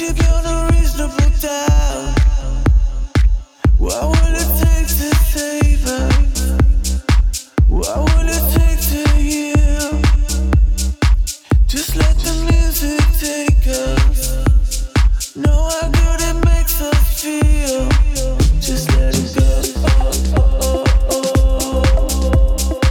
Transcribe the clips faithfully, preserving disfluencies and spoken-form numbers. you beyond a reasonable doubt. What would it take to save us? What would it take to heal? Just let the music take us. Know how good it makes us feel. Just let it go. Oh, oh, oh. Oh,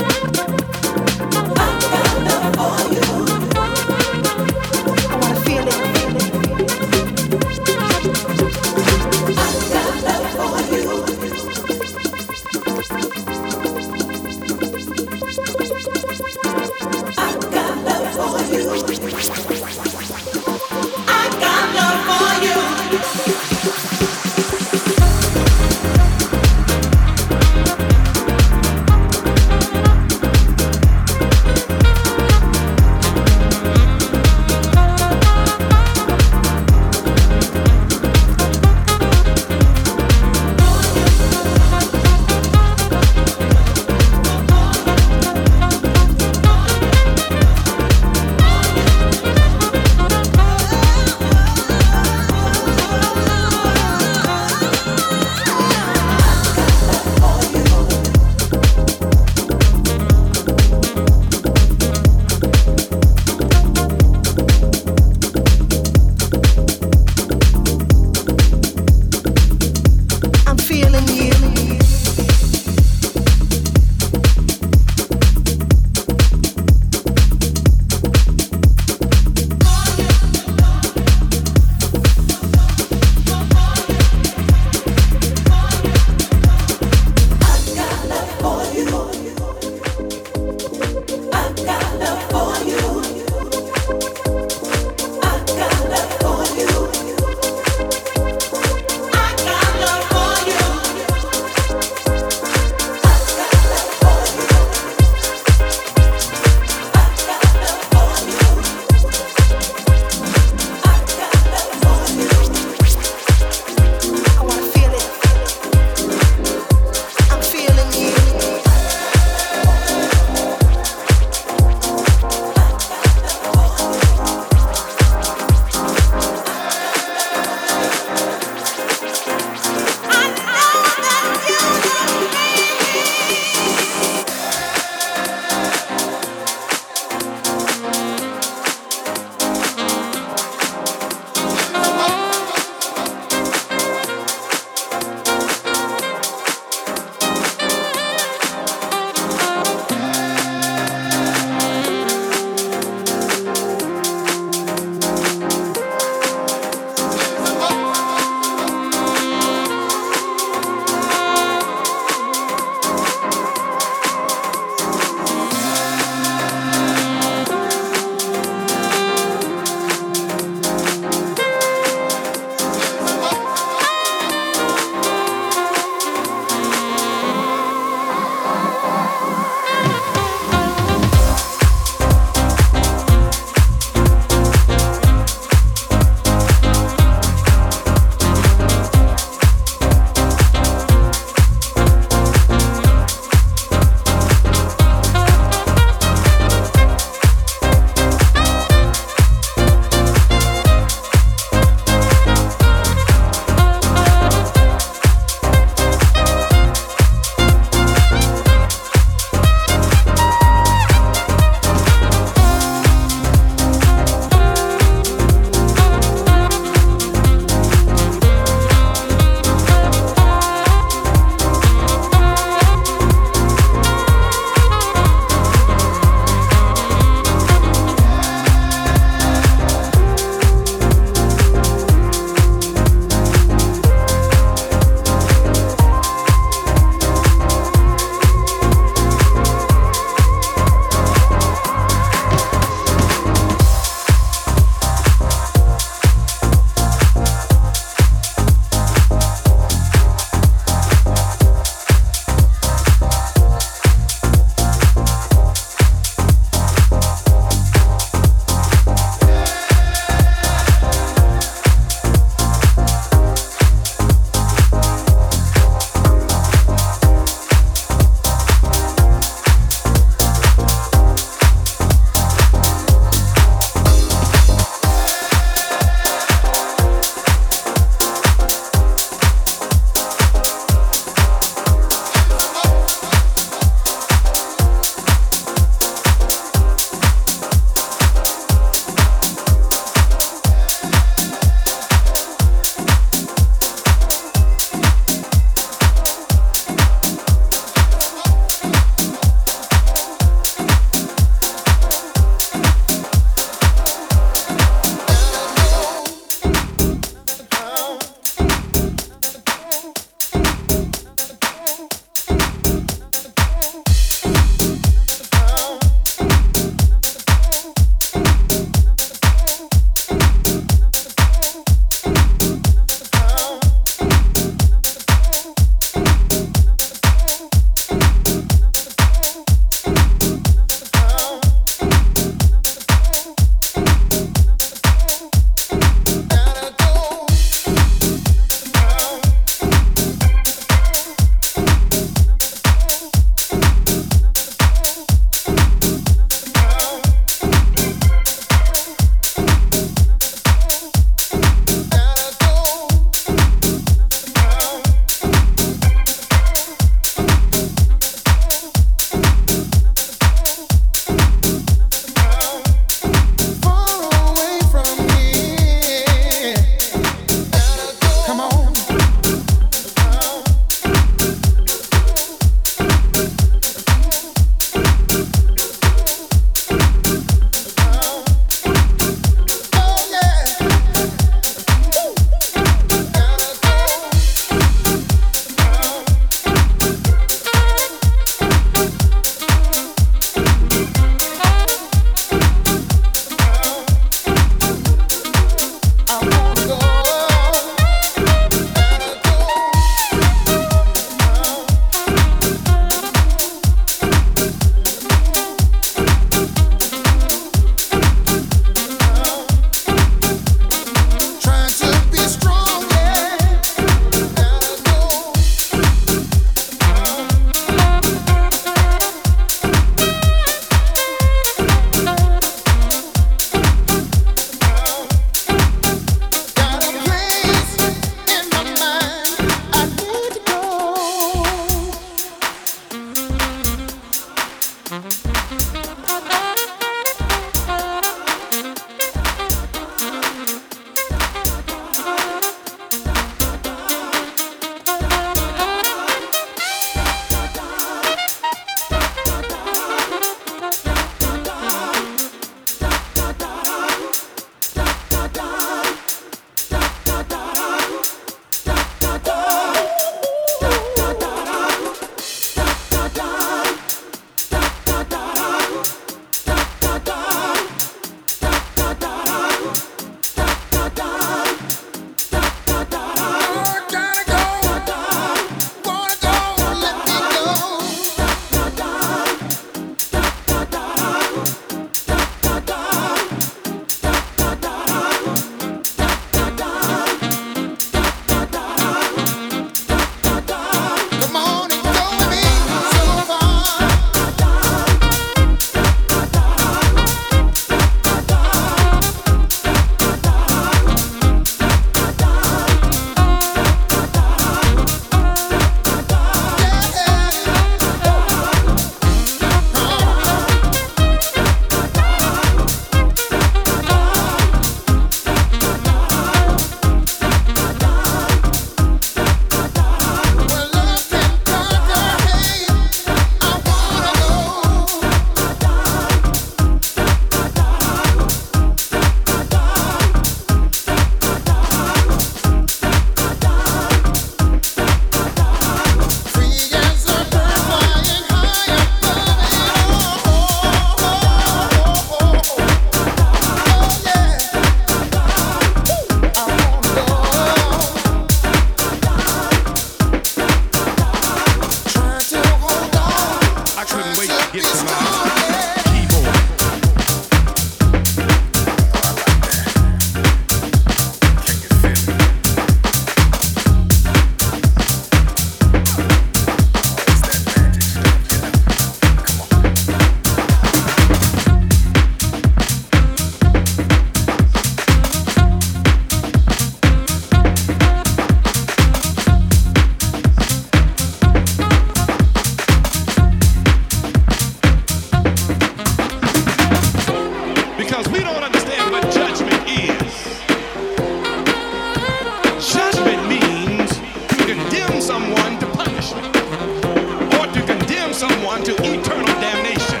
unto eternal damnation.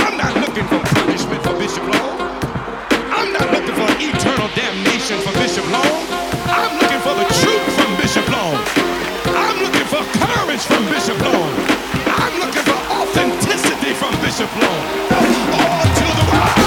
I'm not looking for punishment for Bishop Long. I'm not looking for eternal damnation for Bishop Long. I'm looking for the truth from Bishop Long. I'm looking for courage from Bishop Long. I'm looking for authenticity from Bishop Long. All to the world.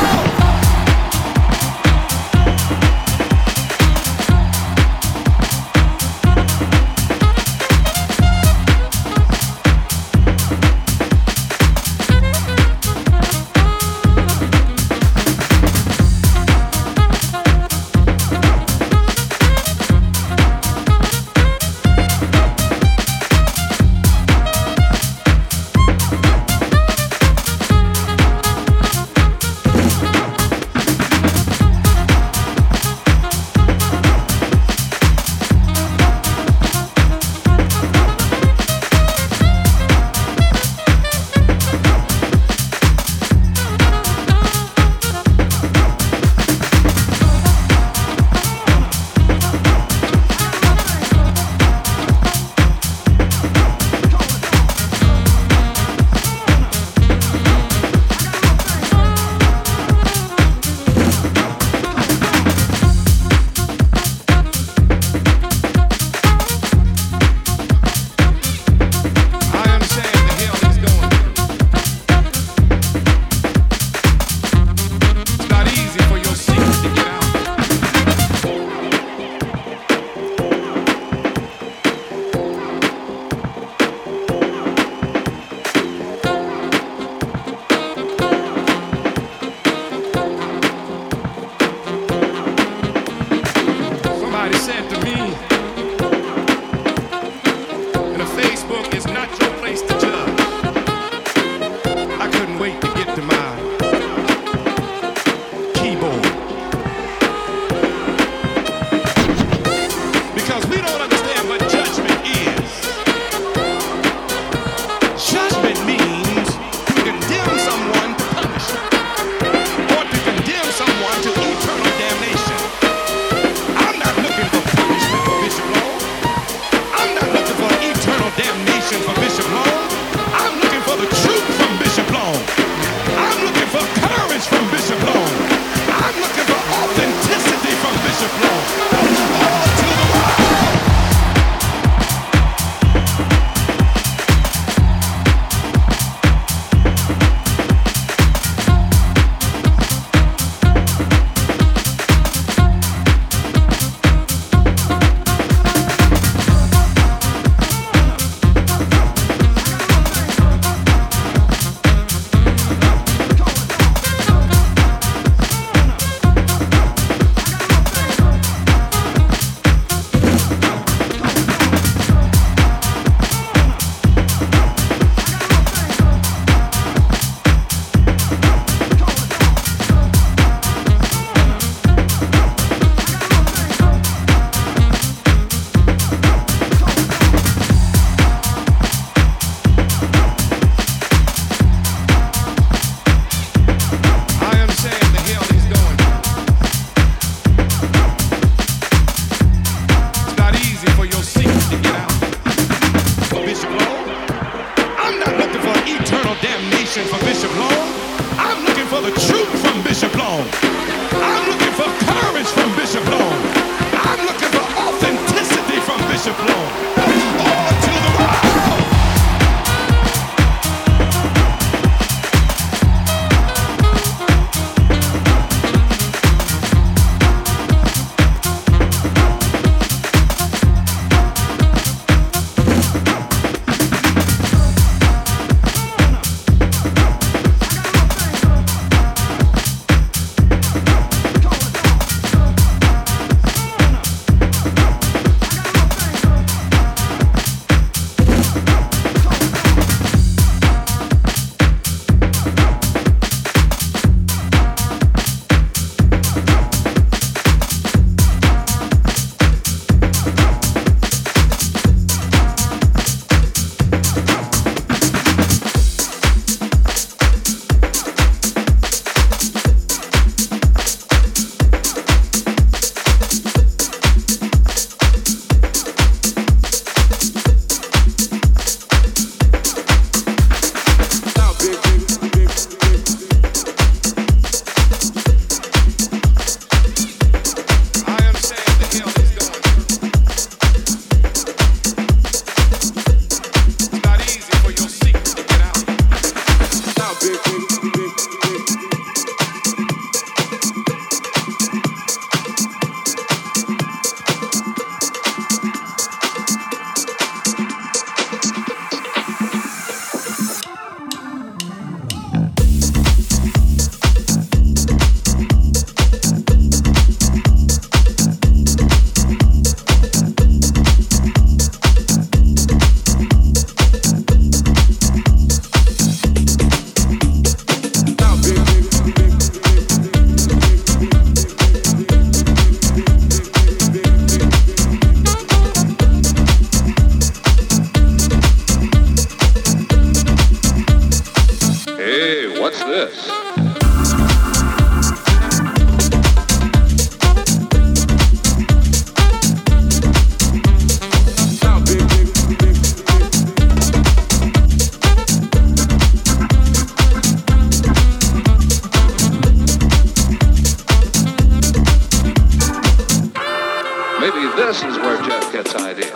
Maybe this is where Jeff gets ideas.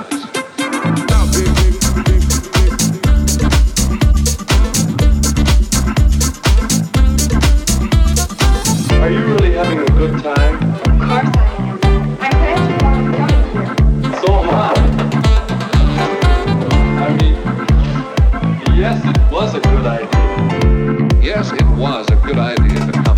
Are you really having a good time? Of course I am. I'm actually coming here. So am I. I mean, yes, it was a good idea. Yes, it was a good idea to come.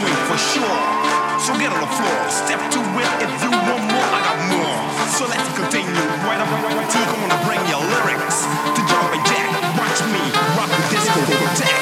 miss me for sure. So get on the floor, step to it. If you want more, I got more. So let's continue. Right up, right, right, I'm gonna bring your lyrics to Jumpin' Jack. Watch me rock the disco with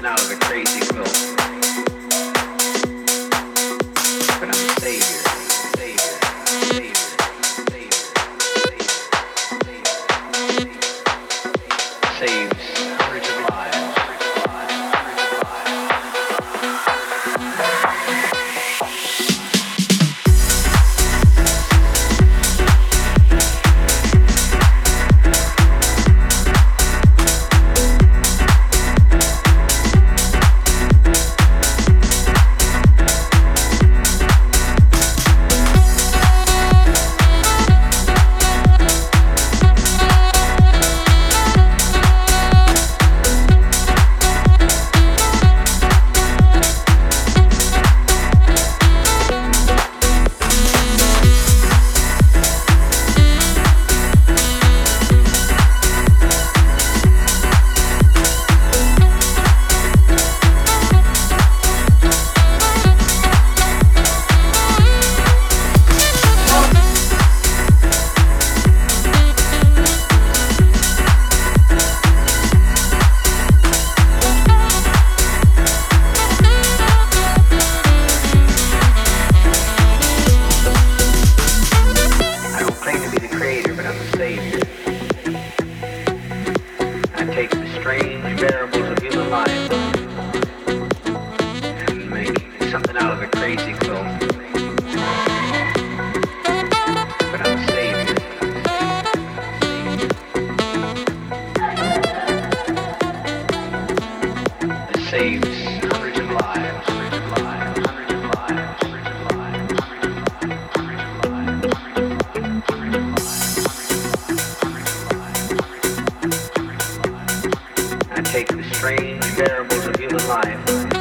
something out of a crazy film. But I'm a savior. Take the strange variables of human life.